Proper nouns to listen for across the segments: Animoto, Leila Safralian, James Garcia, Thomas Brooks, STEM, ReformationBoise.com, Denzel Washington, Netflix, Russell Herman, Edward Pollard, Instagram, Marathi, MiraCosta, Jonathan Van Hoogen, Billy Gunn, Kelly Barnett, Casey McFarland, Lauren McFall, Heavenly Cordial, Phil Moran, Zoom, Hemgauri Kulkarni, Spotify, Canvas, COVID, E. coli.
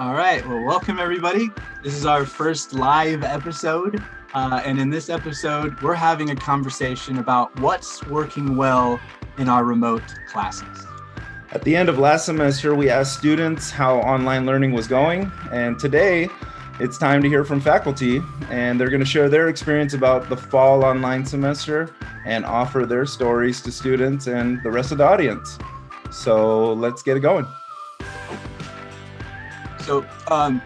All right, well, welcome everybody. This is our first live episode. And in this episode, we're having a conversation about what's working well in our remote classes. At the end of last semester, we asked students how online learning was going. And today, it's time to hear from faculty. And they're going to share their experience about the fall online semester and offer their stories to students and the rest of the audience. So let's get it going. So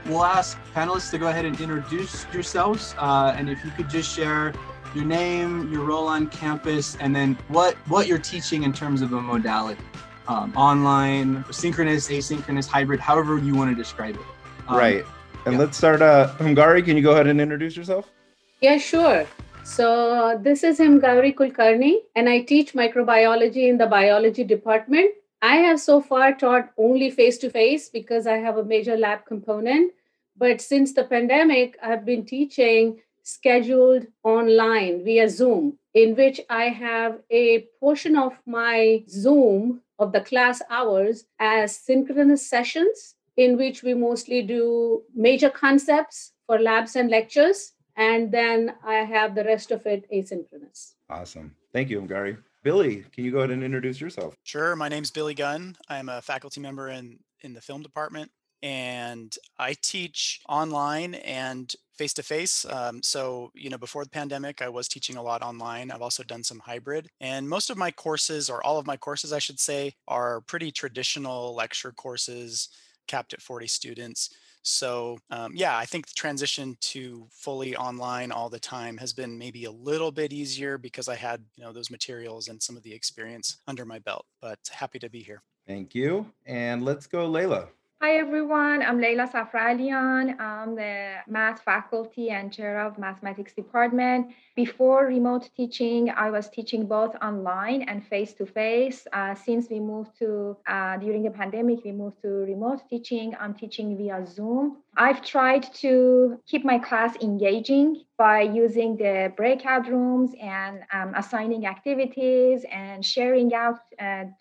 we'll ask panelists to go ahead and introduce yourselves. And if you could just share your name, your role on campus, and then what you're teaching in terms of a modality. Online, synchronous, asynchronous, hybrid, however you want to describe it. Right. And yeah. Let's start. Hemgauri, can you go ahead and introduce yourself? Yeah, sure. So this is Hemgauri Kulkarni, and I teach microbiology in the biology department. I have so far taught only face-to-face because I have a major lab component. But since the pandemic, I've been teaching scheduled online via Zoom, in which I have a portion of my Zoom of the class hours as synchronous sessions, in which we mostly do major concepts for labs and lectures. And then I have the rest of it asynchronous. Awesome. Thank you, Hemgauri. Billy, can you go ahead and introduce yourself? Sure. My name's Billy Gunn. I'm a faculty member in the film department, and I teach online and face-to-face. So, before the pandemic, I was teaching a lot online. I've also done some hybrid, and most of my courses, or all of my courses, I should say, are pretty traditional lecture courses capped at 40 students. So I think the transition to fully online all the time has been maybe a little bit easier because I had, those materials and some of the experience under my belt, but happy to be here. Thank you. And let's go, Leila. Hi, everyone. I'm Leila Safralian. I'm the math faculty and chair of mathematics department. Before remote teaching, I was teaching both online and face-to-face. Since we moved to, during the pandemic, we moved to remote teaching. I'm teaching via Zoom. I've tried to keep my class engaging by using the breakout rooms and assigning activities and sharing out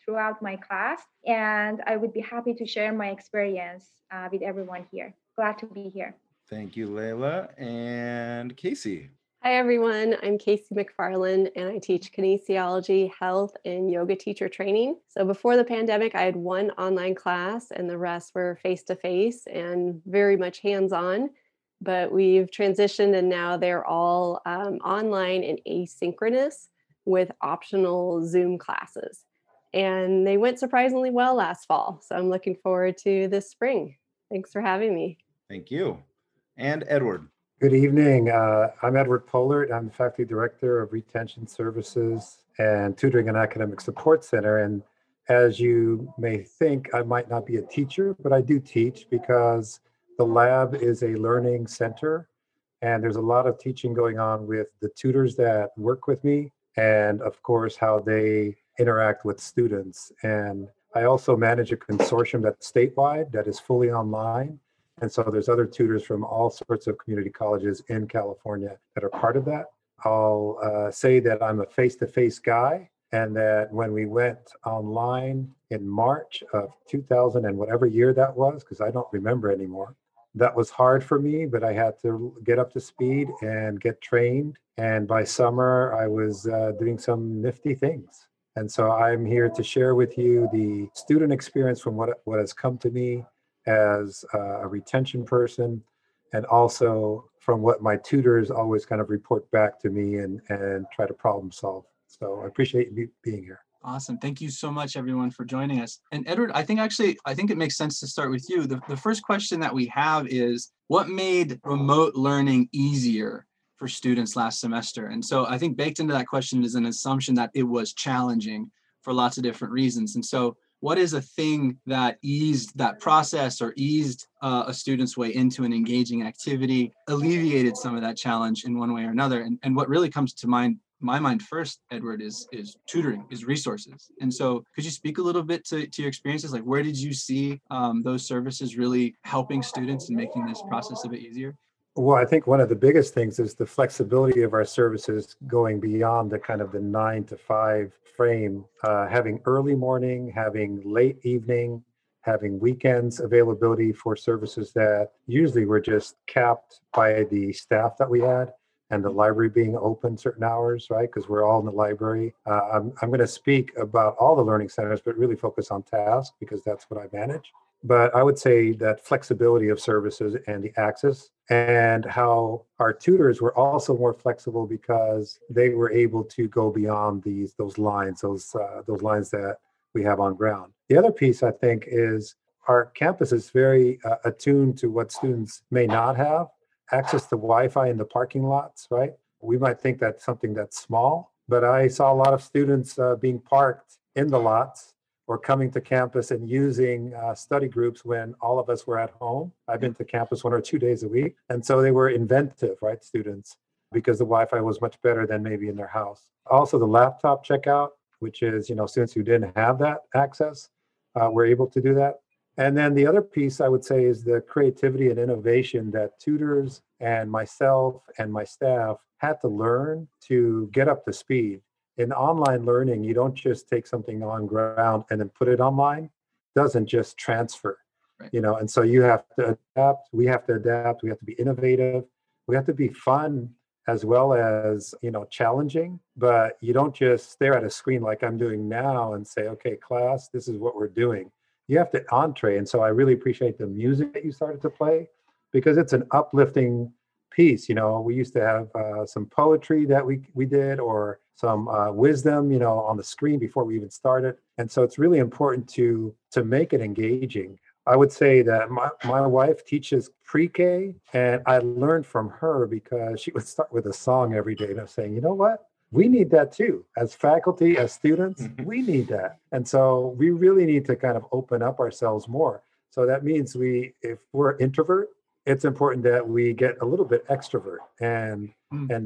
throughout my class. And I would be happy to share my experience with everyone here. Glad to be here. Thank you, Leila. And Casey. Hi, everyone. I'm Casey McFarland, and I teach kinesiology, health, and yoga teacher training. So before the pandemic, I had one online class, and the rest were face-to-face and very much hands-on. But we've transitioned, and now they're all online and asynchronous with optional Zoom classes. And they went surprisingly well last fall. So I'm looking forward to this spring. Thanks for having me. Thank you. And Edward. Good evening. I'm Edward Pollard. I'm the faculty director of Retention Services and Tutoring and Academic Support Center. And as you may think, I might not be a teacher, but I do teach because the lab is a learning center. And there's a lot of teaching going on with the tutors that work with me and, of course, how they interact with students. And I also manage a consortium that's statewide that is fully online. And so there's other tutors from all sorts of community colleges in California that are part of that. I'll say that I'm a face-to-face guy, and that when we went online in March of 2000 and whatever year that was, because I don't remember anymore, that was hard for me, but I had to get up to speed and get trained. And by summer, I was doing some nifty things. And so I'm here to share with you the student experience from what has come to me as a retention person, and also from what my tutors always kind of report back to me and try to problem solve. So I appreciate you being here. Awesome. Thank you so much, everyone, for joining us. And Edward, I think it makes sense to start with you. The first question that we have is, what made remote learning easier for students last semester? And so I think baked into that question is an assumption that it was challenging for lots of different reasons. And so what is a thing that eased that process or eased a student's way into an engaging activity, alleviated some of that challenge in one way or another? And what really comes to my mind first, Edward, is tutoring, is resources. And so could you speak a little bit to your experiences? Like, where did you see those services really helping students and making this process a bit easier? Well, I think one of the biggest things is the flexibility of our services going beyond the kind of the 9 to 5 frame, having early morning, having late evening, having weekends availability for services that usually were just capped by the staff that we had and the library being open certain hours, right? Because we're all in the library. I'm going to speak about all the learning centers, but really focus on task because that's what I manage. But I would say that flexibility of services and the access and how our tutors were also more flexible because they were able to go beyond those lines that we have on ground. The other piece, I think, is our campus is very attuned to what students may not have, access to Wi-Fi in the parking lots, right? We might think that's something that's small, but I saw a lot of students being parked in the lots or coming to campus and using study groups when all of us were at home. I've been to campus 1 or 2 days a week. And so they were inventive, right, students, because the Wi-Fi was much better than maybe in their house. Also, the laptop checkout, which is, you know, students who didn't have that access were able to do that. And then the other piece I would say is the creativity and innovation that tutors and myself and my staff had to learn to get up to speed. In online learning, you don't just take something on ground and then put it online. It doesn't just transfer, right? You know, and so you have to adapt. We have to adapt. We have to be innovative. We have to be fun as well as, you know, challenging, but you don't just stare at a screen like I'm doing now and say, okay, class, this is what we're doing. You have to entree. And so I really appreciate the music that you started to play because it's an uplifting piece. You know, we used to have some poetry that we did or some wisdom, you know, on the screen before we even started. And so it's really important to make it engaging. I would say that my wife teaches pre-K, and I learned from her because she would start with a song every day. And I'm saying, you know what? We need that too. As faculty, as students, we need that. And so we really need to kind of open up ourselves more. So that means if we're introvert, it's important that we get a little bit extrovert and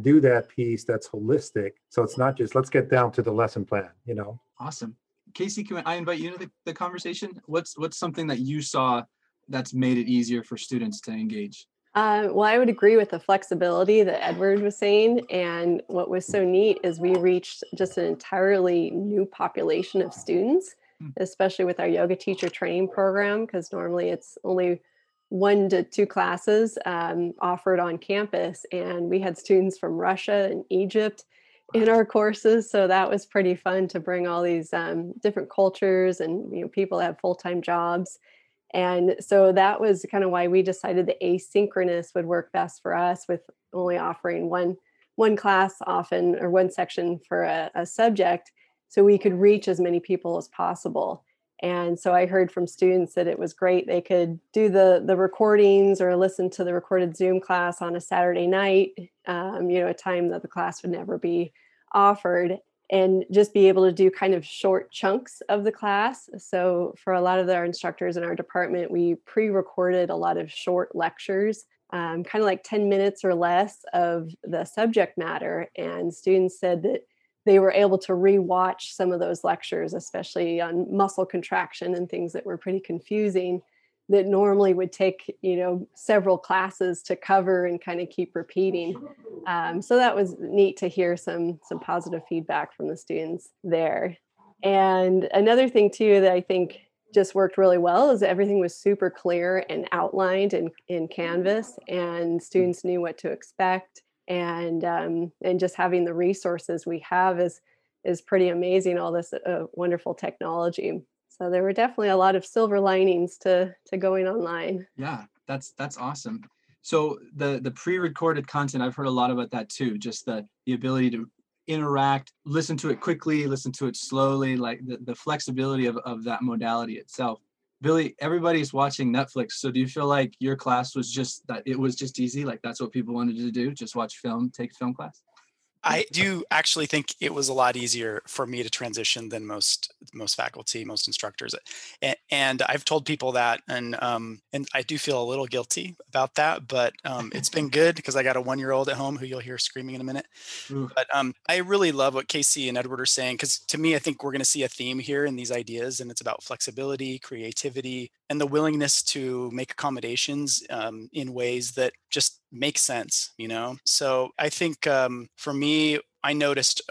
do that piece that's holistic. So it's not just, let's get down to the lesson plan, you know? Awesome. Casey, can I invite you to the conversation? What's something that you saw that's made it easier for students to engage? Well, I would agree with the flexibility that Edward was saying. And what was so neat is we reached just an entirely new population of students, especially with our yoga teacher training program, because normally it's only 1 to 2 classes offered on campus. And we had students from Russia and Egypt in our courses. So that was pretty fun to bring all these different cultures and, you know, people that have full-time jobs. And so that was kind of why we decided the asynchronous would work best for us with only offering one class often or one section for a subject so we could reach as many people as possible. And so I heard from students that it was great. They could do the recordings or listen to the recorded Zoom class on a Saturday night, you know, a time that the class would never be offered, and just be able to do kind of short chunks of the class. So for a lot of our instructors in our department, we pre-recorded a lot of short lectures, kind of like 10 minutes or less of the subject matter. And students said that they were able to rewatch some of those lectures, especially on muscle contraction and things that were pretty confusing that normally would take, you know, several classes to cover and kind of keep repeating. So that was neat to hear some positive feedback from the students there. And another thing too that I think just worked really well is everything was super clear and outlined in Canvas, and students knew what to expect. And just having the resources we have is pretty amazing, all this wonderful technology. So there were definitely a lot of silver linings to going online. Yeah, that's awesome. So the pre-recorded content, I've heard a lot about that too, just the ability to interact, listen to it quickly, listen to it slowly, like the flexibility of that modality itself. Billy, everybody's watching Netflix. So do you feel like your class was just that it was just easy? Like that's what people wanted to do, just watch film, take film class? I do actually think it was a lot easier for me to transition than most faculty, most instructors. And I've told people that, and I do feel a little guilty about that, but it's been good because I got a 1-year-old at home who you'll hear screaming in a minute. Ooh. But I really love what Casey and Edward are saying, because to me, I think we're going to see a theme here in these ideas, and it's about flexibility, creativity, and the willingness to make accommodations in ways that just make sense, you know? So I think for me, I noticed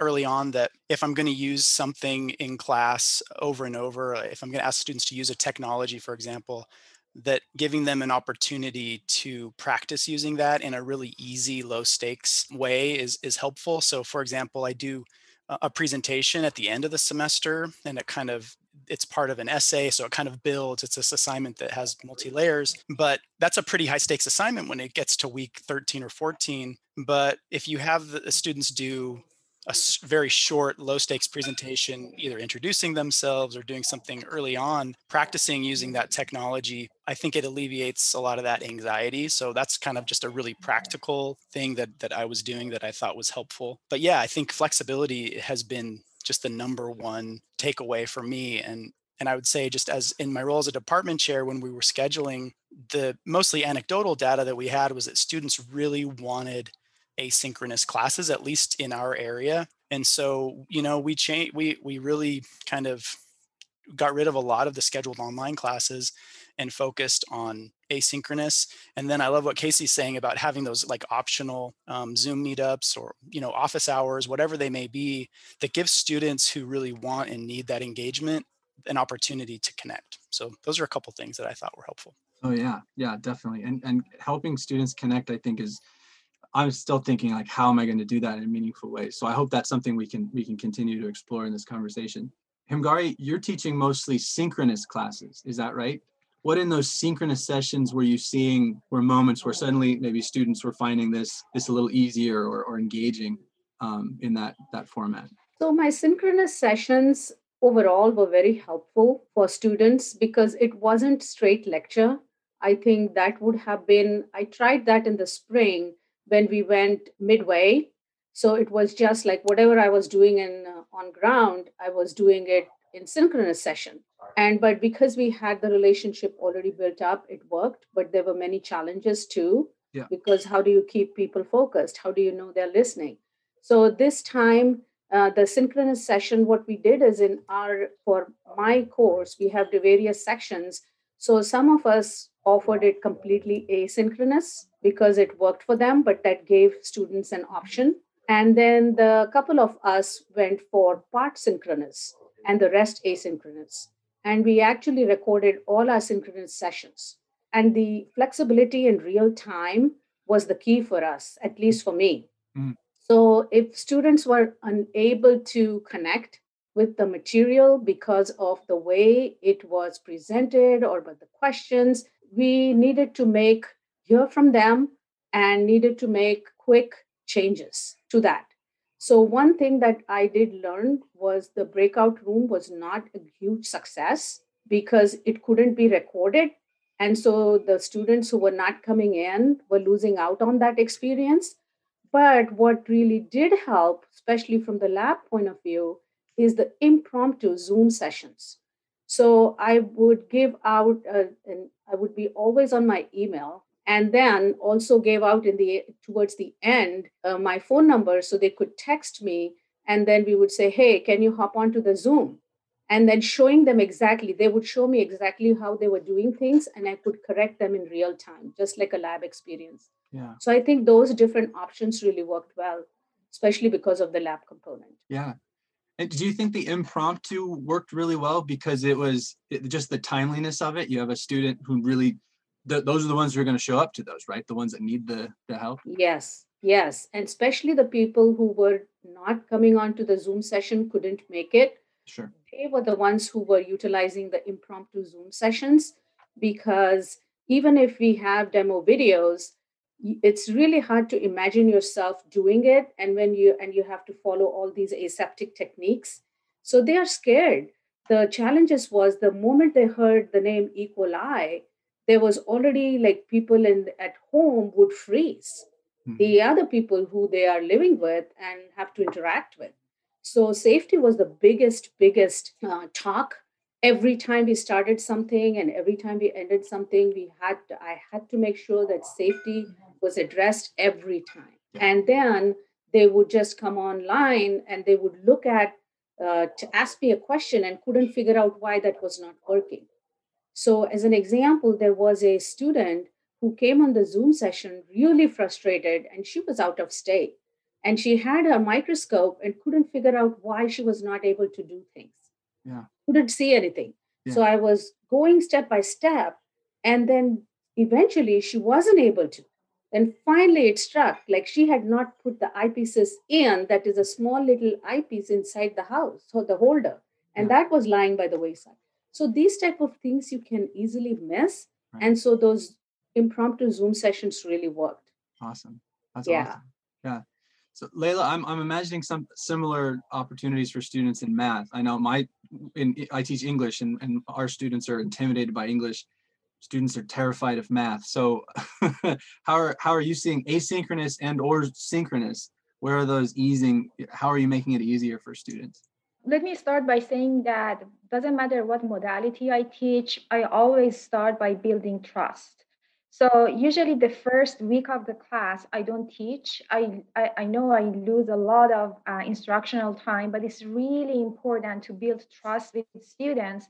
early on that if I'm going to use something in class over and over, if I'm going to ask students to use a technology, for example, that giving them an opportunity to practice using that in a really easy, low stakes way is helpful. So for example, I do a presentation at the end of the semester, and it kind of, it's part of an essay, so it kind of builds. It's this assignment that has multi-layers, but that's a pretty high stakes assignment when it gets to week 13 or 14. But if you have the students do a very short, low stakes presentation, either introducing themselves or doing something early on, practicing using that technology, I think it alleviates a lot of that anxiety. So that's kind of just a really practical thing that I was doing that I thought was helpful. But yeah, I think flexibility has been just the number one takeaway for me. And I would say, just as in my role as a department chair, when we were scheduling, the mostly anecdotal data that we had was that students really wanted asynchronous classes, at least in our area. And so, you know, we really kind of got rid of a lot of the scheduled online classes and focused on asynchronous. And then I love what Casey's saying about having those like optional Zoom meetups or, you know, office hours, whatever they may be, that gives students who really want and need that engagement an opportunity to connect. So those are a couple things that I thought were helpful. Oh yeah, yeah, definitely. And helping students connect, I think, is, I'm still thinking like, how am I going to do that in a meaningful way? So I hope that's something we can continue to explore in this conversation. Hemgauri, you're teaching mostly synchronous classes, is that right? What in those synchronous sessions were you seeing were moments where suddenly maybe students were finding this a little easier or engaging in that format? So my synchronous sessions overall were very helpful for students because it wasn't straight lecture. I think that would have been, I tried that in the spring when we went midway. So it was just like whatever I was doing on ground, I was doing it in synchronous session. But because we had the relationship already built up, it worked, but there were many challenges too, yeah. Because how do you keep people focused? How do you know they're listening? So this time, the synchronous session, what we did is for my course, we have the various sections. So some of us offered it completely asynchronous because it worked for them, but that gave students an option. And then the couple of us went for part synchronous and the rest asynchronous. And we actually recorded all our synchronous sessions. And the flexibility in real time was the key for us, at least for me. Mm. So if students were unable to connect with the material because of the way it was presented or with the questions, we needed to hear from them and needed to make quick changes to that. So one thing that I did learn was the breakout room was not a huge success because it couldn't be recorded. And so the students who were not coming in were losing out on that experience. But what really did help, especially from the lab point of view, is the impromptu Zoom sessions. So I would give out, and I would be always on my email, and then also gave out towards the end my phone number so they could text me, and then we would say, hey, can you hop onto the Zoom? And then showing them exactly, they would show me exactly how they were doing things, and I could correct them in real time, just like a lab experience. Yeah. So I think those different options really worked well, especially because of the lab component. Yeah. And do you think the impromptu worked really well because it was just the timeliness of it? You have a student who really, those are the ones who are going to show up to those, right? The ones that need the help? Yes, yes. And especially the people who were not coming onto the Zoom session, couldn't make it. Sure. They were the ones who were utilizing the impromptu Zoom sessions because even if we have demo videos, it's really hard to imagine yourself doing it. And when you have to follow all these aseptic techniques. So they are scared. The challenges was the moment they heard the name E. coli, there was already like people at home would freeze. Mm-hmm. The other people who they are living with and have to interact with. So safety was the biggest talk. Every time we started something and every time we ended something, I had to make sure that safety was addressed every time. Yeah. And then they would just come online and they would look at, to ask me a question and couldn't figure out why that was not working. So as an example, there was a student who came on the Zoom session really frustrated and she was out of state. And she had her microscope and couldn't figure out why she was not able to do things. Yeah. Couldn't see anything. Yeah. So I was going step by step. And then eventually she wasn't able to. Then finally it struck, like she had not put the eyepieces in, that is a small little eyepiece inside the house, so the holder. And that was lying by the wayside. So these type of things you can easily miss. Right. And so those impromptu Zoom sessions really worked. Awesome. That's awesome. Yeah. So Leila, I'm imagining some similar opportunities for students in math. I know I teach English and our students are intimidated by English. Students are terrified of math. So how are you seeing asynchronous and or synchronous? Where are those easing? How are you making it easier for students? Let me start by saying that doesn't matter what modality I teach, I always start by building trust. So usually the first week of the class, I don't teach. I know I lose a lot of instructional time, but it's really important to build trust with students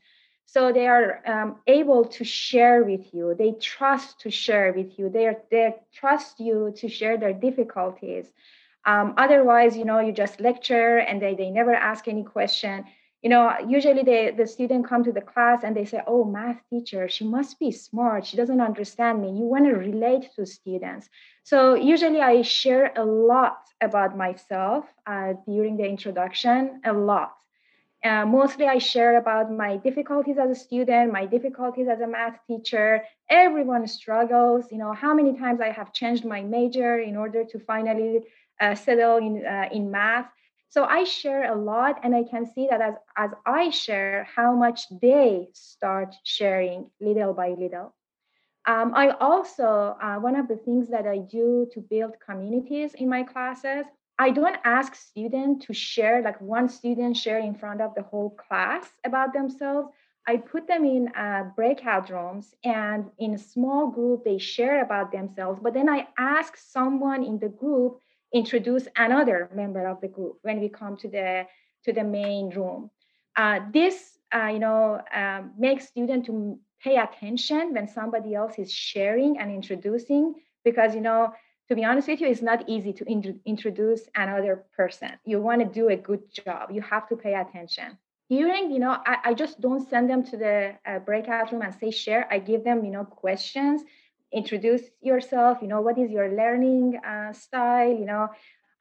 so they are able to share with you. They trust to share with you. They trust you to share their difficulties. Otherwise, you just lecture and they never ask any question. Usually the student come to the class and they say, oh, math teacher, she must be smart. She doesn't understand me. You want to relate to students. So usually I share a lot about myself during the introduction, a lot. Mostly I share about my difficulties as a student, my difficulties as a math teacher. Everyone struggles, how many times I have changed my major in order to finally settle in math. So I share a lot, and I can see that as I share, how much they start sharing little by little. I also, one of the things that I do to build communities in my classes, I don't ask students to share, like one student share in front of the whole class about themselves. I put them in breakout rooms, and in a small group, they share about themselves. But then I ask someone in the group introduce another member of the group when we come to the main room. This makes students to pay attention when somebody else is sharing and introducing, because to be honest with you, it's not easy to introduce another person. You want to do a good job. You have to pay attention. During, I just don't send them to the breakout room and say share. I give them, questions. Introduce yourself, what is your learning style,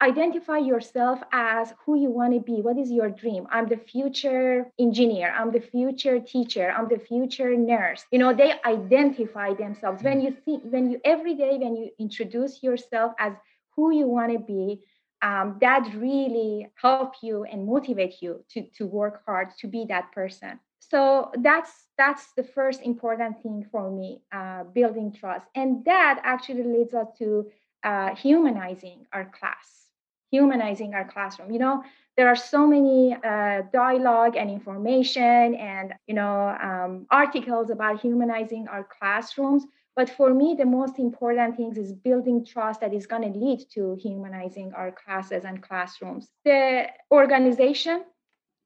identify yourself as who you want to be. What is your dream? I'm the future engineer. I'm the future teacher. I'm the future nurse. They identify themselves. Every day, when you introduce yourself as who you want to be, that really help you and motivate you to work hard to be that person. So that's the first important thing for me, building trust. And that actually leads us to humanizing our class, humanizing our classroom. There are so many dialogue and information and, articles about humanizing our classrooms. But for me, the most important thing is building trust that is going to lead to humanizing our classes and classrooms. The organization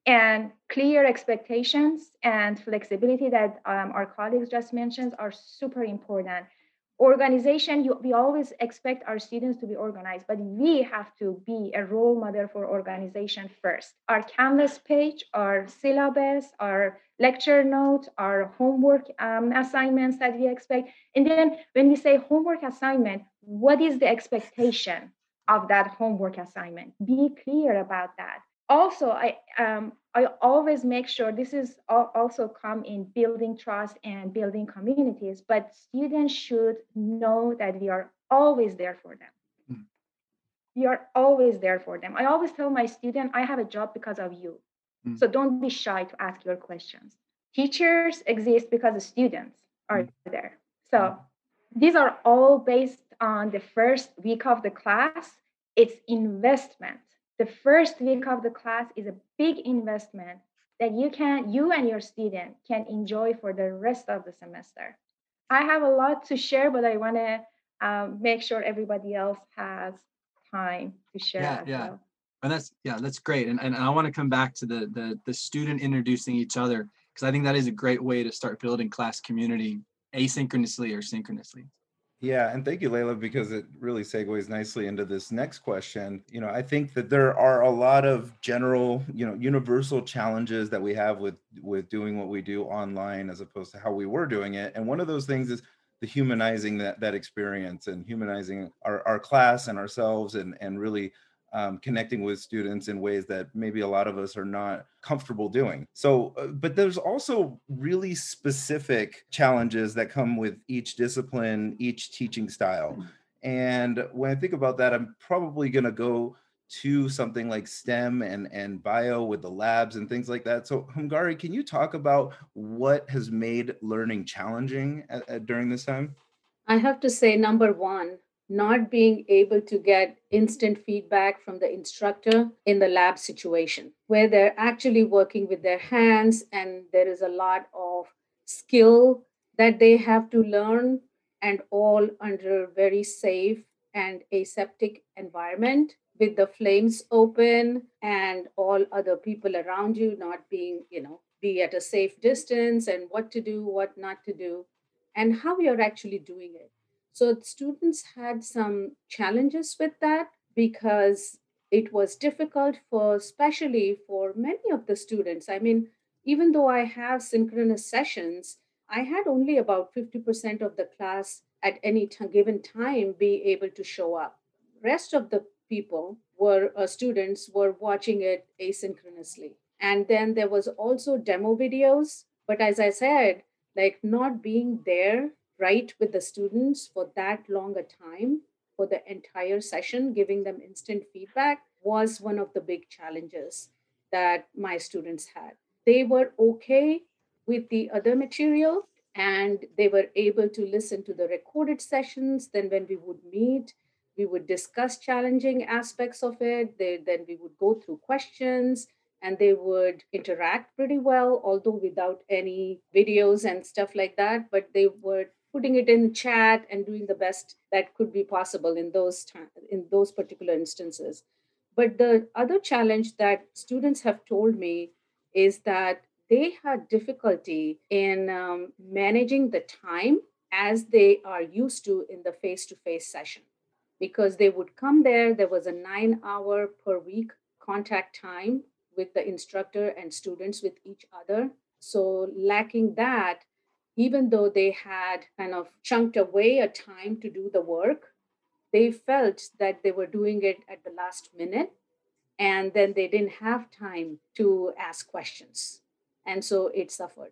and clear expectations and flexibility that our colleagues just mentioned are super important. Organization, we always expect our students to be organized, but we have to be a role model for organization first. Our Canvas page, our syllabus, our lecture notes, our homework assignments that we expect. And then when we say homework assignment, what is the expectation of that homework assignment? Be clear about that. Also, I always make sure this is also come in building trust and building communities, but students should know that we are always there for them. Mm. We are always there for them. I always tell my student, I have a job because of you. Mm. So don't be shy to ask your questions. Teachers exist because the students are there. So these are all based on the first week of the class. It's investment. The first week of the class is a big investment that you and your student can enjoy for the rest of the semester. I have a lot to share, but I want to make sure everybody else has time to share. Yeah. And that's great. And I want to come back to the student introducing each other, because I think that is a great way to start building class community asynchronously or synchronously. Yeah, and thank you, Leila, because it really segues nicely into this next question. You know, I think that there are a lot of general, you know, universal challenges that we have with doing what we do online as opposed to how we were doing it. And one of those things is the humanizing that experience and humanizing our class and ourselves and really connecting with students in ways that maybe a lot of us are not comfortable doing. So, but there's also really specific challenges that come with each discipline, each teaching style. And when I think about that, I'm probably going to go to something like STEM and bio with the labs and things like that. So Hemgauri, can you talk about what has made learning challenging during this time? I have to say, number one, not being able to get instant feedback from the instructor in the lab situation, where they're actually working with their hands and there is a lot of skill that they have to learn, and all under very safe and aseptic environment with the flames open and all other people around you not being, you know, be at a safe distance and what to do, what not to do, and how you're actually doing it. So students had some challenges with that because it was difficult for, especially for many of the students. I mean, even though I have synchronous sessions, I had only about 50% of the class at any given time be able to show up. Rest of the people were students were watching it asynchronously. And then there was also demo videos. But as I said, like not being there right with the students for that long a time, for the entire session, giving them instant feedback was one of the big challenges that my students had. They were okay with the other material and they were able to listen to the recorded sessions. Then when we would meet, we would discuss challenging aspects of it. Then we would go through questions and they would interact pretty well, although without any videos and stuff like that, but they were putting it in chat and doing the best that could be possible in those particular instances. But the other challenge that students have told me is that they had difficulty in managing the time as they are used to in the face-to-face session, because they would come there. There was a 9-hour per week contact time with the instructor and students with each other. So lacking that, even though they had kind of chunked away a time to do the work, they felt that they were doing it at the last minute, and then they didn't have time to ask questions. And so it suffered.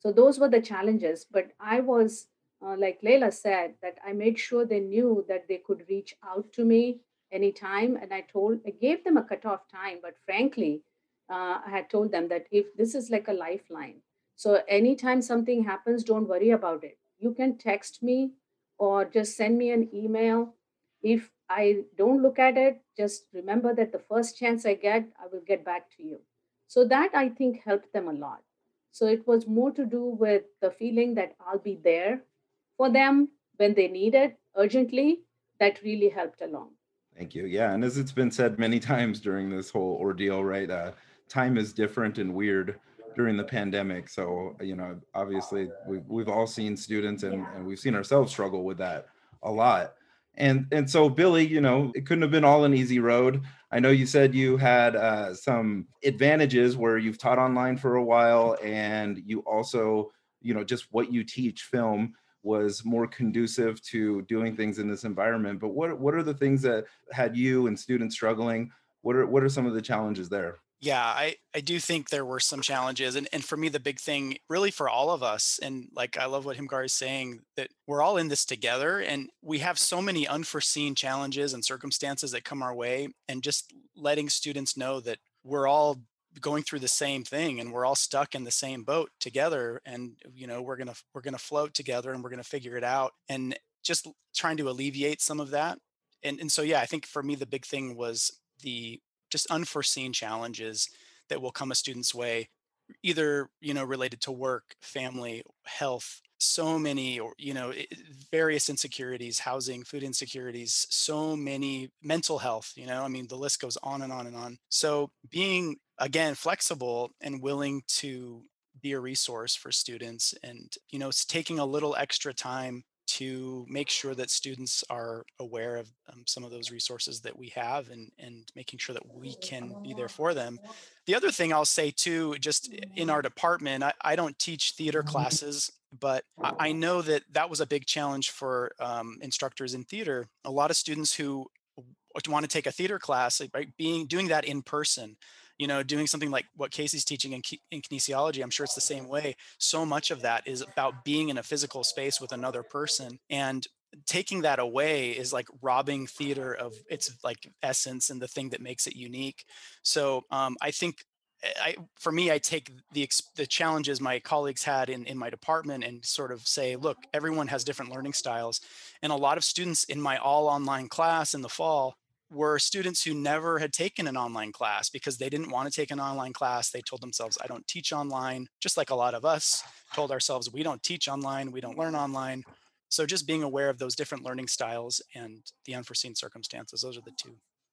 So those were the challenges. But I was, like Leila said, that I made sure they knew that they could reach out to me anytime. And I gave them a cutoff time, but frankly, I had told them that if this is like a lifeline, so anytime something happens, don't worry about it. You can text me or just send me an email. If I don't look at it, just remember that the first chance I get, I will get back to you. So that, I think, helped them a lot. So it was more to do with the feeling that I'll be there for them when they need it urgently. That really helped along. Thank you. Yeah. And as it's been said many times during this whole ordeal, right, time is different and weird during the pandemic. So, you know, obviously we've all seen students and we've seen ourselves struggle with that a lot. And so, Billy, you know, it couldn't have been all an easy road. I know you said you had some advantages where you've taught online for a while, and you also, you know, just what you teach, film, was more conducive to doing things in this environment. But what are the things that had you and students struggling? What are some of the challenges there? Yeah, I do think there were some challenges. And for me, the big thing really for all of us, and like, I love what Hemgauri is saying, that we're all in this together and we have so many unforeseen challenges and circumstances that come our way, and just letting students know that we're all going through the same thing and we're all stuck in the same boat together. And, you know, we're going to float together and we're going to figure it out, and just trying to alleviate some of that. And so, yeah, I think for me, the big thing was the just unforeseen challenges that will come a student's way, either, you know, related to work, family, health, so many, or, you know, various insecurities, housing, food insecurities, so many, mental health, you know, I mean, the list goes on and on and on. So being, again, flexible and willing to be a resource for students, and, you know, it's taking a little extra time to make sure that students are aware of some of those resources that we have, and making sure that we can be there for them. The other thing I'll say too, just in our department, I don't teach theater classes, but I know that that was a big challenge for instructors in theater. A lot of students who want to take a theater class, right, doing that in person, you know, doing something like what Casey's teaching in kinesiology, I'm sure it's the same way. So much of that is about being in a physical space with another person, and taking that away is like robbing theater of its like essence and the thing that makes it unique. So I think for me, I take the challenges my colleagues had in my department and sort of say, look, everyone has different learning styles. And a lot of students in my all online class in the fall were students who never had taken an online class because they didn't want to take an online class. They told themselves, I don't teach online, just like a lot of us told ourselves, we don't teach online, we don't learn online. So just being aware of those different learning styles and the unforeseen circumstances, those are the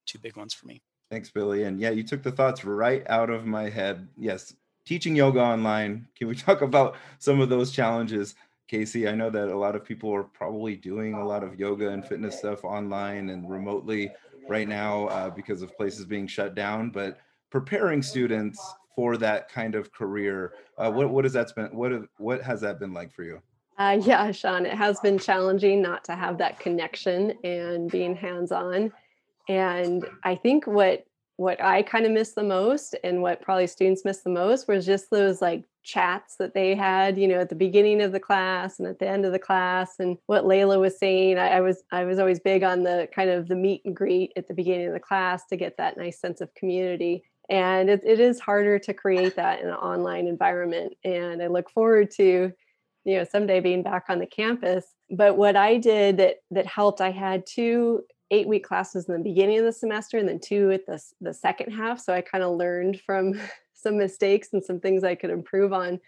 two big ones for me. Thanks, Billy. And yeah, you took the thoughts right out of my head. Yes, teaching yoga online. Can we talk about some of those challenges? Casey, I know that a lot of people are probably doing a lot of yoga and fitness stuff online and remotely right now because of places being shut down, but preparing students for that kind of career, what has that been like for you? Yeah, Sean, it has been challenging not to have that connection and being hands-on. And I think what I kind of missed the most, and what probably students missed the most, was just those like chats that they had, you know, at the beginning of the class and at the end of the class. And what Leila was saying, I was always big on the kind of the meet and greet at the beginning of the class to get that nice sense of community. And it is harder to create that in an online environment. And I look forward to, you know, someday being back on the campus. But what I did that helped, I had two 8-week classes in the beginning of the semester and then two at the second half. So I kind of learned from some mistakes and some things I could improve on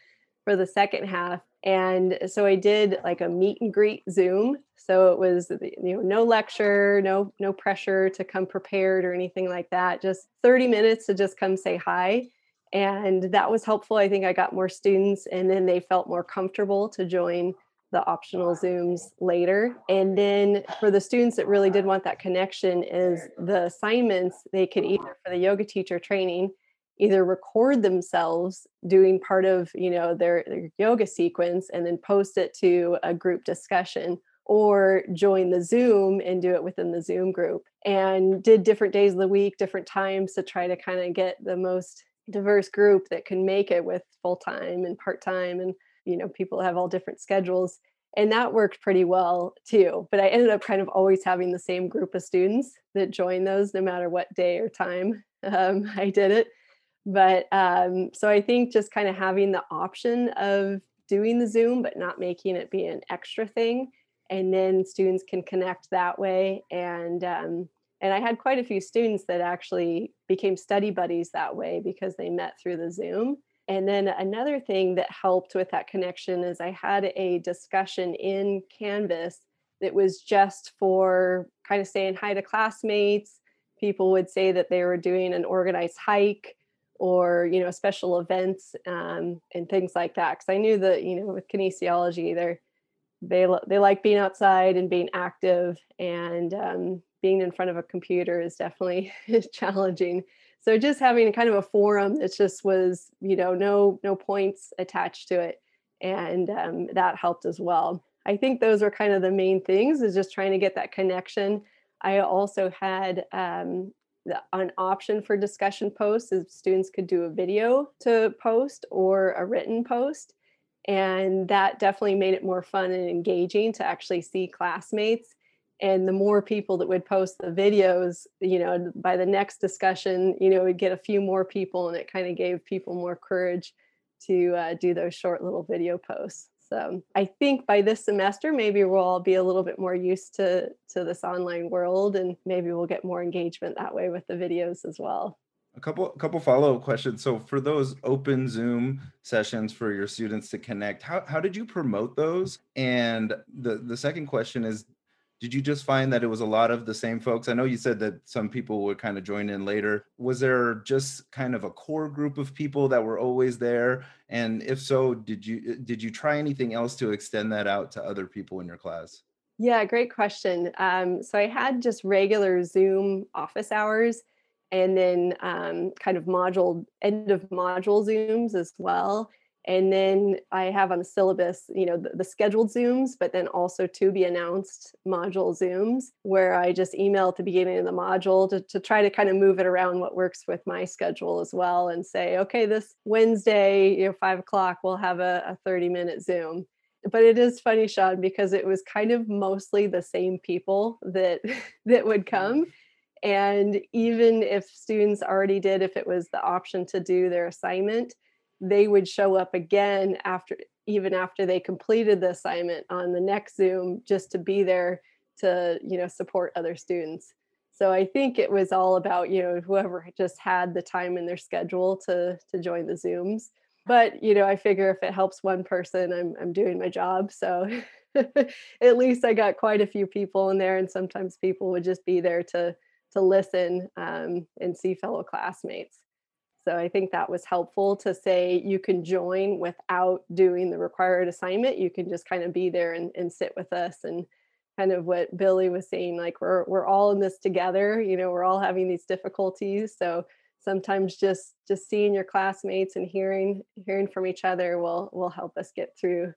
for the second half. And so I did like a meet and greet Zoom. So it was, you know, no lecture, no pressure to come prepared or anything like that. Just 30 minutes to just come say hi. And that was helpful. I think I got more students, and then they felt more comfortable to join the optional Zooms later. And then for the students that really did want that connection, is the assignments, they could either, for the yoga teacher training, either record themselves doing part of, you know, their yoga sequence and then post it to a group discussion, or join the Zoom and do it within the Zoom group. And did different days of the week, different times, to try to kind of get the most diverse group that can make it, with full-time and part-time, and you know, people have all different schedules, and that worked pretty well too. But I ended up kind of always having the same group of students that join those, no matter what day or time I did it. But so I think just kind of having the option of doing the Zoom, but not making it be an extra thing, and then students can connect that way. And I had quite a few students that actually became study buddies that way, because they met through the Zoom. And then another thing that helped with that connection is I had a discussion in Canvas that was just for kind of saying hi to classmates. People would say that they were doing an organized hike, or, you know, special events and things like that. Because I knew that, you know, with kinesiology, they like being outside and being active, and being in front of a computer is definitely challenging. So just having kind of a forum that just was, you know, no points attached to it. And that helped as well. I think those were kind of the main things, is just trying to get that connection. I also had an option for discussion posts, is students could do a video to post or a written post. And that definitely made it more fun and engaging to actually see classmates. And the more people that would post the videos, you know, by the next discussion, you know, we'd get a few more people, and it kind of gave people more courage to do those short little video posts. So I think by this semester, maybe we'll all be a little bit more used to this online world, and maybe we'll get more engagement that way with the videos as well. A couple follow-up questions. So for those open Zoom sessions for your students to connect, how did you promote those? And the second question is, Did you just find that it was a lot of the same folks? I know you said that some people would kind of join in later. Was there just kind of a core group of people that were always there? And if so, did you try anything else to extend that out to other people in your class? Yeah, great question. So I had just regular Zoom office hours and then kind of module, end of module Zooms as well. And then I have on the syllabus, you know, the scheduled Zooms, but then also to be announced module Zooms, where I just email at the beginning of the module to try to kind of move it around what works with my schedule as well and say, okay, this Wednesday, you know, 5 o'clock, we'll have a 30-minute Zoom. But it is funny, Sean, because it was kind of mostly the same people that would come. And even if students already did, if it was the option to do their assignment, they would show up again after they completed the assignment on the next Zoom, just to be there to, you know, support other students. So I think it was all about, you know, whoever just had the time in their schedule to join the Zooms. But, you know, I figure if it helps one person, I'm doing my job. So at least I got quite a few people in there, and sometimes people would just be there to listen and see fellow classmates. So I think that was helpful to say you can join without doing the required assignment. You can just kind of be there and sit with us, and kind of what Billy was saying, like we're all in this together, you know, we're all having these difficulties. So sometimes just seeing your classmates and hearing from each other will help us get through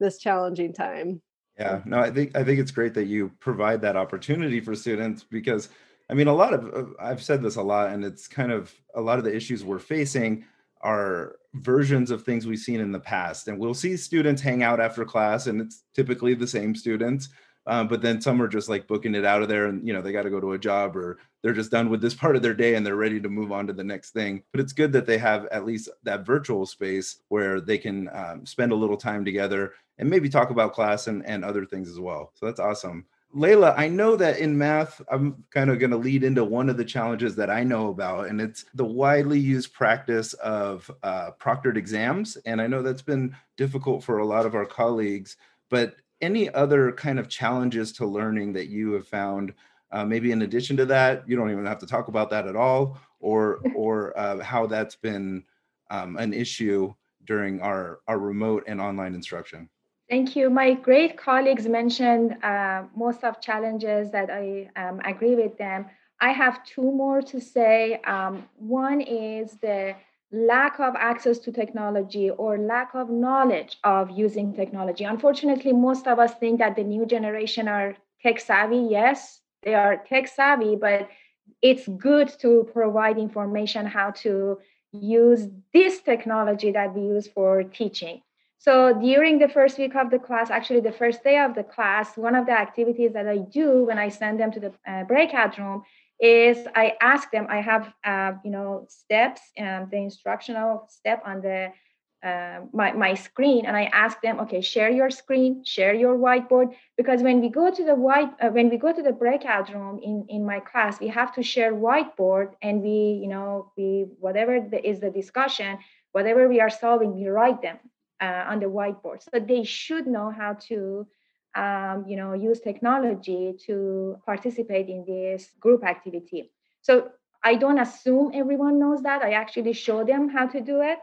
this challenging time. Yeah, no, I think it's great that you provide that opportunity for students, because I mean, I've said this a lot, and it's kind of a lot of the issues we're facing are versions of things we've seen in the past. And we'll see students hang out after class, and it's typically the same students, but then some are just like booking it out of there, and, you know, they got to go to a job, or they're just done with this part of their day and they're ready to move on to the next thing. But it's good that they have at least that virtual space where they can spend a little time together and maybe talk about class and other things as well. So that's awesome. Leila, I know that in math, I'm kind of going to lead into one of the challenges that I know about, and it's the widely used practice of proctored exams. And I know that's been difficult for a lot of our colleagues, but any other kind of challenges to learning that you have found, maybe in addition to that, you don't even have to talk about that at all, or how that's been an issue during our remote and online instruction. Thank you. My great colleagues mentioned most of challenges that I agree with them. I have two more to say. One is the lack of access to technology or lack of knowledge of using technology. Unfortunately, most of us think that the new generation are tech savvy. Yes, they are tech savvy, but it's good to provide information how to use this technology that we use for teaching. So during the first week of the class, actually the first day of the class, one of the activities that I do when I send them to the breakout room is I ask them, I have, you know, steps and the instructional step on the my screen. And I ask them, okay, share your screen, share your whiteboard, because when we go to the breakout room in my class, we have to share whiteboard, and we, you know, we, whatever is the discussion, whatever we are solving, we write them on the whiteboard. So they should know how to, you know, use technology to participate in this group activity. So I don't assume everyone knows that. I actually show them how to do it.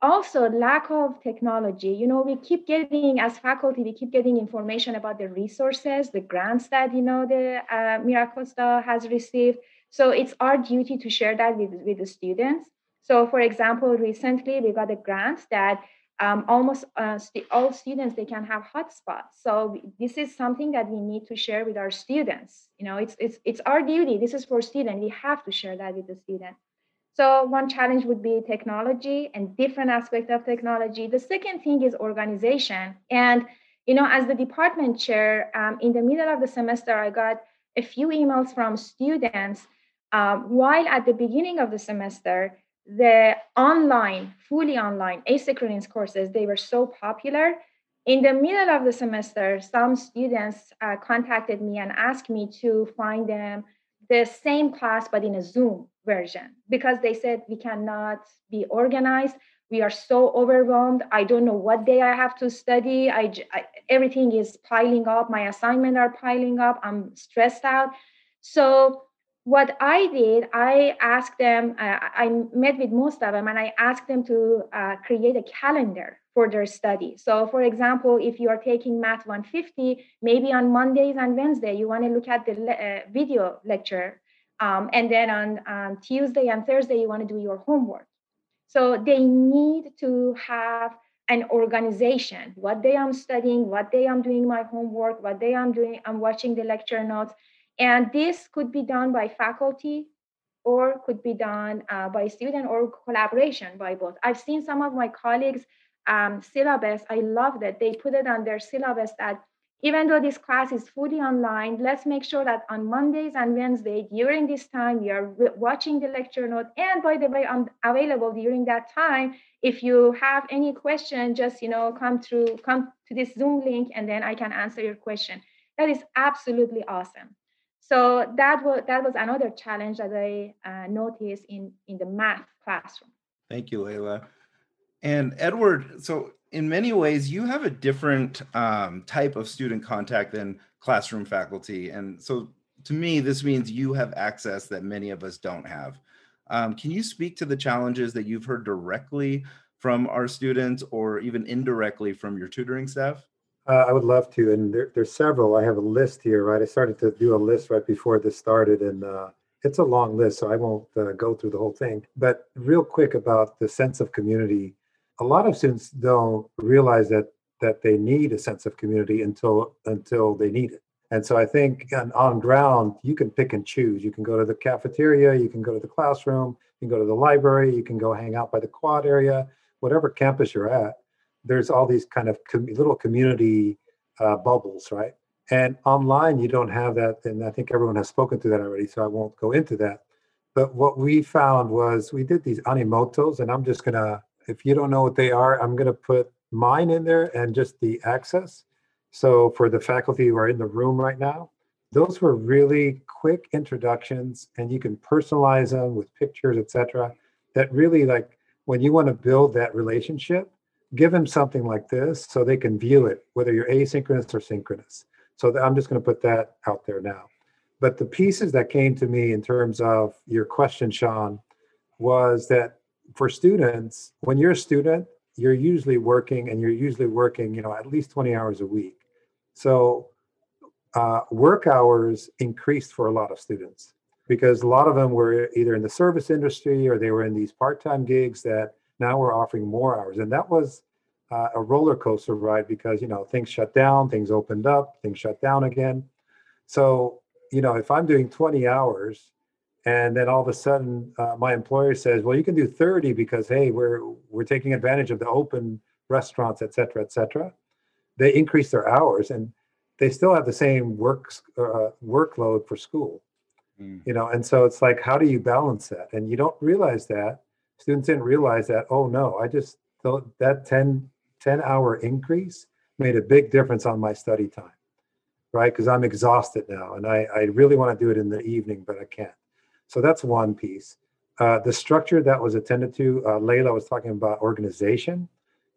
Also, lack of technology. You know, we keep getting, as faculty, we keep getting information about the resources, the grants that, you know, the MiraCosta has received. So it's our duty to share that with the students. So for example, recently we got a grant that almost all students, they can have hotspots. So this is something that we need to share with our students. You know, it's our duty. This is for students. We have to share that with the student. So one challenge would be technology and different aspects of technology. The second thing is organization. And, you know, as the department chair, in the middle of the semester, I got a few emails from students while at the beginning of the semester, the online, fully online, asynchronous courses, they were so popular. In the middle of the semester, some students contacted me and asked me to find them the same class, but in a Zoom version, because they said we cannot be organized. We are so overwhelmed. I don't know what day I have to study. Everything is piling up. My assignments are piling up. I'm stressed out. So what I did, I asked them, I met with most of them, and I asked them to create a calendar for their study. So for example, if you are taking Math 150, maybe on Mondays and Wednesday, you want to look at the video lecture. And then on Tuesday and Thursday, you want to do your homework. So they need to have an organization, what day I'm studying, what day I'm doing my homework, what day I'm watching the lecture notes. And this could be done by faculty, or could be done by student, or collaboration by both. I've seen some of my colleagues' syllabus. I love that they put it on their syllabus that even though this class is fully online, let's make sure that on Mondays and Wednesdays during this time, we are watching the lecture note. And by the way, I'm available during that time. If you have any question, just come to this Zoom link, and then I can answer your question. That is absolutely awesome. So that was another challenge that I noticed in the math classroom. Thank you, Leila. And Edward, so in many ways, you have a different type of student contact than classroom faculty. And so to me, this means you have access that many of us don't have. Can you speak to the challenges that you've heard directly from our students, or even indirectly from your tutoring staff? I would love to, and there's several. I have a list here, right? I started to do a list right before this started, and it's a long list, so I won't go through the whole thing. But real quick about the sense of community. A lot of students don't realize that they need a sense of community until they need it. And so I think on ground, you can pick and choose. You can go to the cafeteria, you can go to the classroom, you can go to the library, you can go hang out by the quad area, whatever campus you're at. There's all these kind of little community bubbles, right? And online, you don't have that. And I think everyone has spoken to that already, so I won't go into that. But what we found was we did these animotos, and I'm just going to, if you don't know what they are, I'm going to put mine in there and just the access. So for the faculty who are in the room right now, those were really quick introductions, and you can personalize them with pictures, etc. That really, like, when you want to build that relationship, give them something like this so they can view it, whether you're asynchronous or synchronous. So I'm just going to put that out there now. But the pieces that came to me in terms of your question, Sean, was that for students, when you're a student, you're usually working, and you're usually working, at least 20 hours a week. So work hours increased for a lot of students, because a lot of them were either in the service industry, or they were in these part-time gigs that now we're offering more hours. And that was a roller coaster ride, because, things shut down, things opened up, things shut down again. So, if I'm doing 20 hours, and then all of a sudden my employer says, well, you can do 30 because, hey, we're taking advantage of the open restaurants, et cetera, they increase their hours, and they still have the same workload for school, And so it's like, how do you balance that? And you don't realize that. Students didn't realize that, oh no, I just thought that 10-hour increase made a big difference on my study time, right? Because I'm exhausted now, and I really want to do it in the evening, but I can't. So that's one piece. The structure that was attended to, Leila was talking about organization.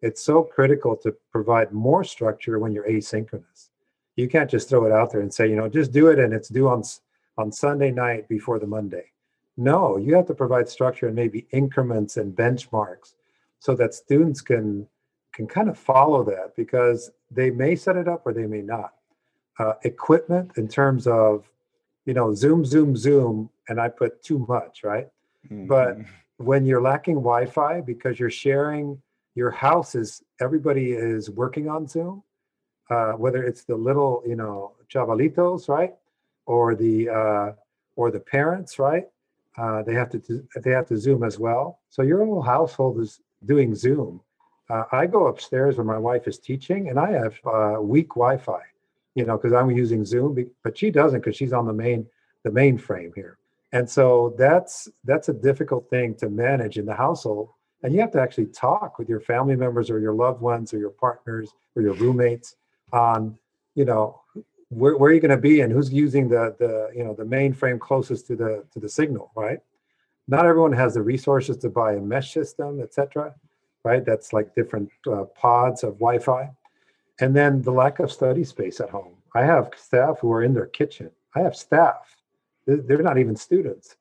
It's so critical to provide more structure when you're asynchronous. You can't just throw it out there and say, just do it, and it's due on Sunday night before the Monday. No, you have to provide structure and maybe increments and benchmarks so that students can kind of follow that, because they may set it up or they may not. Equipment in terms of, Zoom, and I put too much, right? Mm-hmm. But when you're lacking Wi-Fi because you're sharing, your house is, everybody is working on Zoom, whether it's the little, chavalitos, right? Or the parents, right? They have to Zoom as well. So your whole household is doing Zoom. I go upstairs when my wife is teaching, and I have weak Wi-Fi, because I'm using Zoom, but she doesn't, because she's on the mainframe here. And so that's a difficult thing to manage in the household. And you have to actually talk with your family members or your loved ones or your partners or your roommates on, where are you going to be, and who's using the mainframe closest to the signal, right? Not everyone has the resources to buy a mesh system, et cetera, right? That's like different pods of Wi-Fi. And then the lack of study space at home. I have staff who are in their kitchen. I have staff. They're not even students.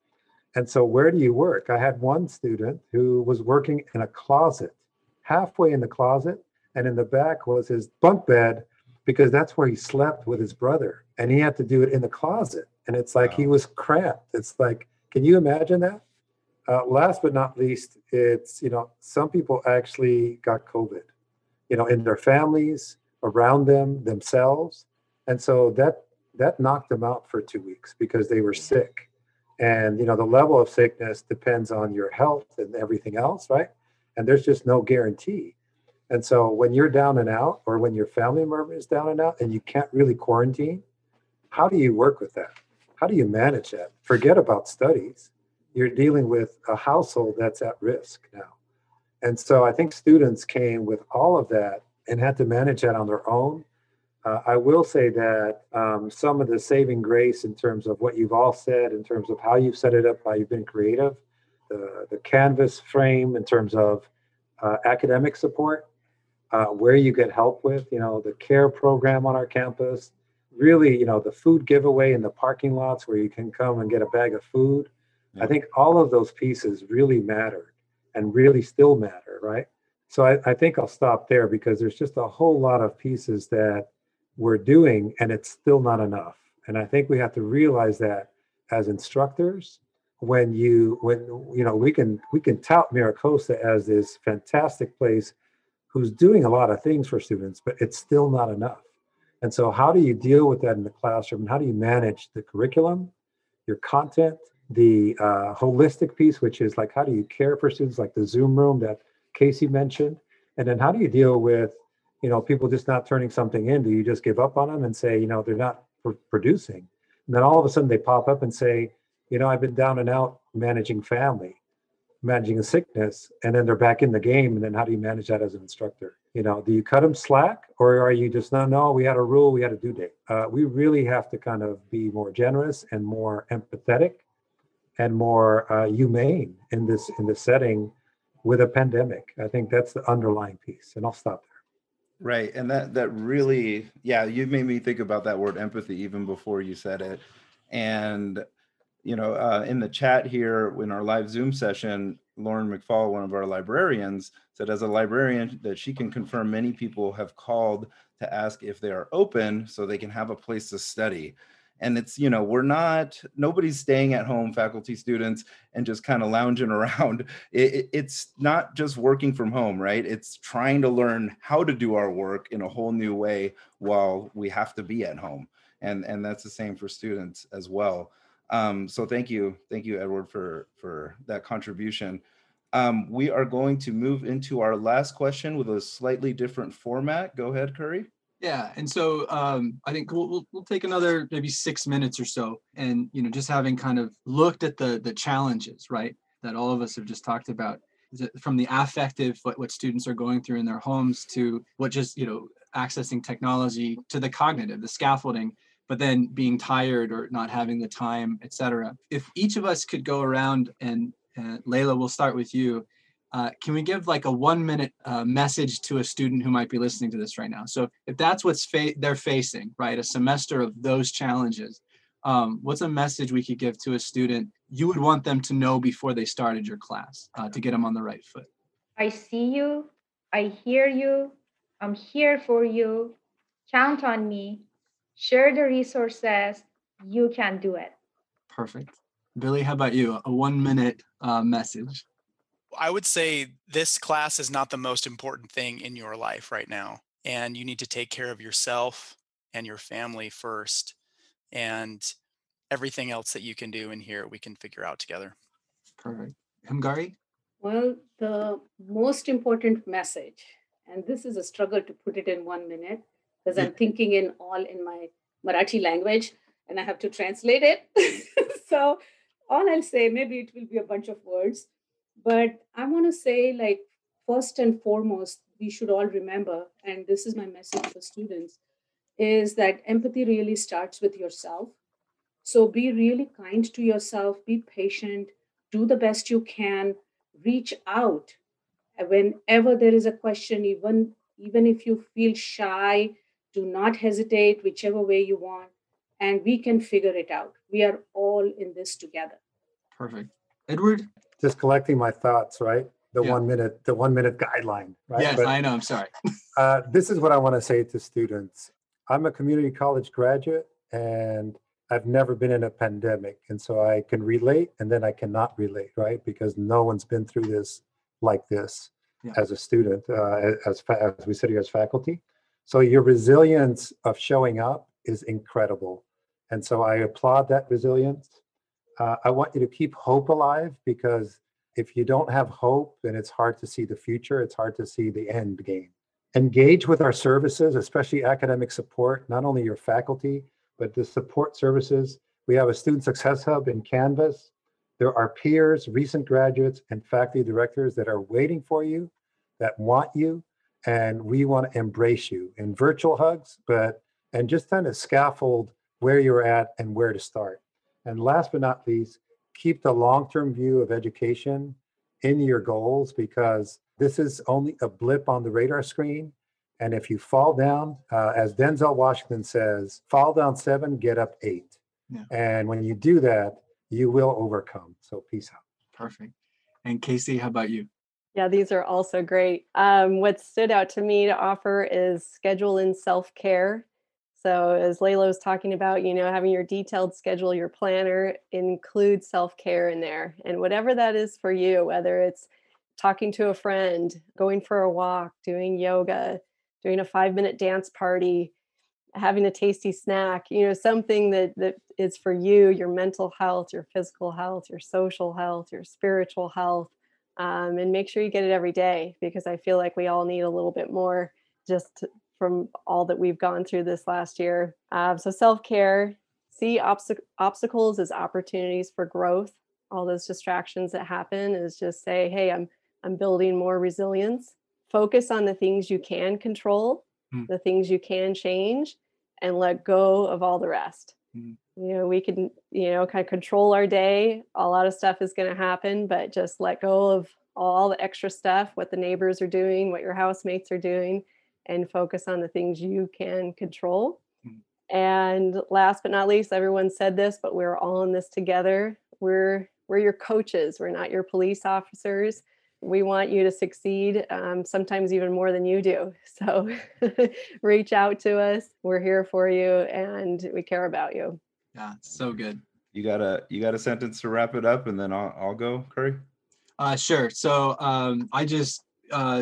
And so where do you work? I had one student who was working in a closet, halfway in the closet, and in the back was his bunk bed because that's where he slept with his brother. And he had to do it in the closet. And it's like, wow, he was cramped. It's like, can you imagine that? Last but not least, it's, you know, some people actually got COVID, you know, in their families, around them, themselves. And so that knocked them out for 2 weeks because they were sick. And, you know, the level of sickness depends on your health and everything else, right? And there's just no guarantee. And so when you're down and out, or when your family member is down and out and you can't really quarantine, how do you work with that? How do you manage that? Forget about studies. You're dealing with a household that's at risk now. And so I think students came with all of that and had to manage that on their own. I will say that some of the saving grace in terms of what you've all said, in terms of how you've set it up, how you've been creative, the Canvas frame in terms of academic support, where you get help with, you know, the care program on our campus, really, you know, the food giveaway in the parking lots where you can come and get a bag of food. Yeah. I think all of those pieces really mattered and really still matter, right? So I think I'll stop there because there's just a whole lot of pieces that we're doing, and it's still not enough. And I think we have to realize that as instructors, when we can tout MiraCosta as this fantastic place who's doing a lot of things for students, but it's still not enough. And so how do you deal with that in the classroom? How do you manage the curriculum, your content, the holistic piece, which is like, how do you care for students, like the Zoom room that Casey mentioned? And then how do you deal with, you know, people just not turning something in? Do you just give up on them and say, you know, they're not producing? And then all of a sudden they pop up and say, you know, I've been down and out managing family, managing a sickness, and then they're back in the game. And then how do you manage that as an instructor? You know, do you cut them slack, or are you just, no, we had a rule, we had a due date? We really have to kind of be more generous and more empathetic and more humane in this setting with a pandemic. I think that's the underlying piece, and I'll stop there. Right. And that really, yeah, you made me think about that word empathy even before you said it. And, you know, in the chat here, in our live Zoom session, Lauren McFall, one of our librarians, said as a librarian that she can confirm many people have called to ask if they are open so they can have a place to study. And it's, you know, nobody's staying at home, faculty, students, and just kind of lounging around. It's not just working from home, right? It's trying to learn how to do our work in a whole new way while we have to be at home. And that's the same for students as well. So thank you, Edward, for that contribution. We are going to move into our last question with a slightly different format. Go ahead, Curry. Yeah, and so I think we'll take another maybe 6 minutes or so, and you know, just having kind of looked at the challenges, right, that all of us have just talked about, from the affective, what students are going through in their homes, to what just, you know, accessing technology, to the cognitive, the scaffolding, but then being tired or not having the time, et cetera. If each of us could go around, and Leila, we'll start with you. Can we give like a 1 minute message to a student who might be listening to this right now? So if that's what they're facing, right, a semester of those challenges, what's a message we could give to a student you would want them to know before they started your class to get them on the right foot? I see you. I hear you. I'm here for you. Count on me. Share the resources. You can do it. Perfect. Billy, how about you? A 1 minute message. I would say this class is not the most important thing in your life right now, and you need to take care of yourself and your family first, and everything else that you can do in here, we can figure out together. Perfect. Hemgauri? Well, the most important message, and this is a struggle to put it in 1 minute because I'm thinking in my Marathi language and I have to translate it. So all I'll say, maybe it will be a bunch of words. But I want to say, like, first and foremost, we should all remember, and this is my message for students, is that empathy really starts with yourself. So be really kind to yourself, be patient, do the best you can, reach out Whenever there is a question, even if you feel shy, do not hesitate, whichever way you want, and we can figure it out. We are all in this together. Perfect. Edward? Just collecting my thoughts, right? The one minute guideline, right? Yes, but, I know, I'm sorry. This is what I want to say to students. I'm a community college graduate and I've never been in a pandemic. And so I can relate and then I cannot relate, right? Because no one's been through this like this as a student, as we sit here as faculty. So your resilience of showing up is incredible. And so I applaud that resilience. I want you to keep hope alive, because if you don't have hope, then it's hard to see the future. It's hard to see the end game. Engage with our services, especially academic support, not only your faculty, but the support services. We have a Student Success Hub in Canvas. There are peers, recent graduates, and faculty directors that are waiting for you, that want you, and we want to embrace you in virtual hugs, and just kind of scaffold where you're at and where to start. And last but not least, keep the long-term view of education in your goals, because this is only a blip on the radar screen. And if you fall down, as Denzel Washington says, fall down 7, get up 8. Yeah. And when you do that, you will overcome. So peace out. Perfect. And Casey, how about you? Yeah, these are also great. What stood out to me to offer is schedule in self-care. So as Leila was talking about, having your detailed schedule, your planner, include self-care in there. And whatever that is for you, whether it's talking to a friend, going for a walk, doing yoga, doing a 5-minute dance party, having a tasty snack, something that is for you, your mental health, your physical health, your social health, your spiritual health, and make sure you get it every day, because I feel like we all need a little bit more just from all that we've gone through this last year. So self-care, see obstacles as opportunities for growth. All those distractions that happen is just say, hey, I'm building more resilience. Focus on the things you can control, the things you can change, and let go of all the rest. We can, kind of control our day. A lot of stuff is going to happen, but just let go of all the extra stuff, what the neighbors are doing, what your housemates are doing, and focus on the things you can control. And last but not least, everyone said this, but we're all in this together. We're your coaches. We're not your police officers. We want you to succeed, sometimes even more than you do. So reach out to us. We're here for you and we care about you. Yeah, so good. You got a sentence to wrap it up, and then I'll go, Curry? Sure. So I just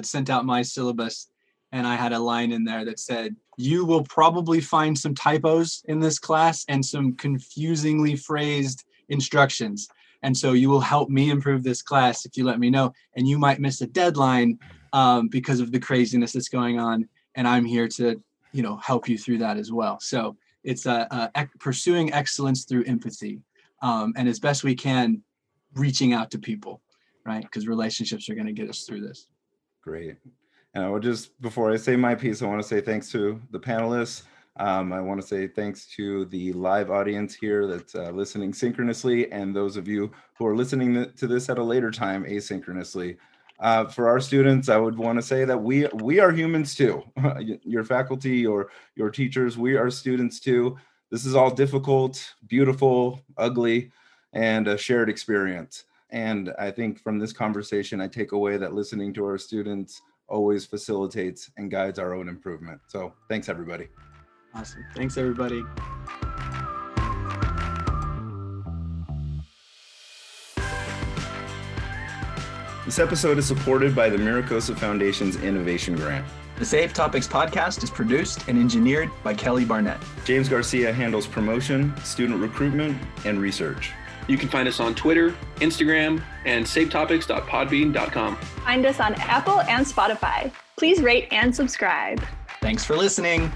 sent out my syllabus, and I had a line in there that said, you will probably find some typos in this class and some confusingly phrased instructions. And so you will help me improve this class if you let me know. And you might miss a deadline because of the craziness that's going on. And I'm here to, help you through that as well. So it's pursuing excellence through empathy, and as best we can, reaching out to people, right? Because relationships are going to get us through this. Great. And I will just, before I say my piece, I want to say thanks to the panelists. I want to say thanks to the live audience here that's listening synchronously, and those of you who are listening to this at a later time asynchronously. For our students, I would want to say that we are humans too. Your faculty or your teachers, we are students too. This is all difficult, beautiful, ugly, and a shared experience. And I think from this conversation, I take away that listening to our students always facilitates and guides our own improvement. So thanks, everybody. Awesome. Thanks, everybody. This episode is supported by the MiraCosta Foundation's Innovation Grant. The Safe Topics podcast is produced and engineered by Kelly Barnett. James Garcia handles promotion, student recruitment, and research. You can find us on Twitter, Instagram, and safetopics.podbean.com. Find us on Apple and Spotify. Please rate and subscribe. Thanks for listening.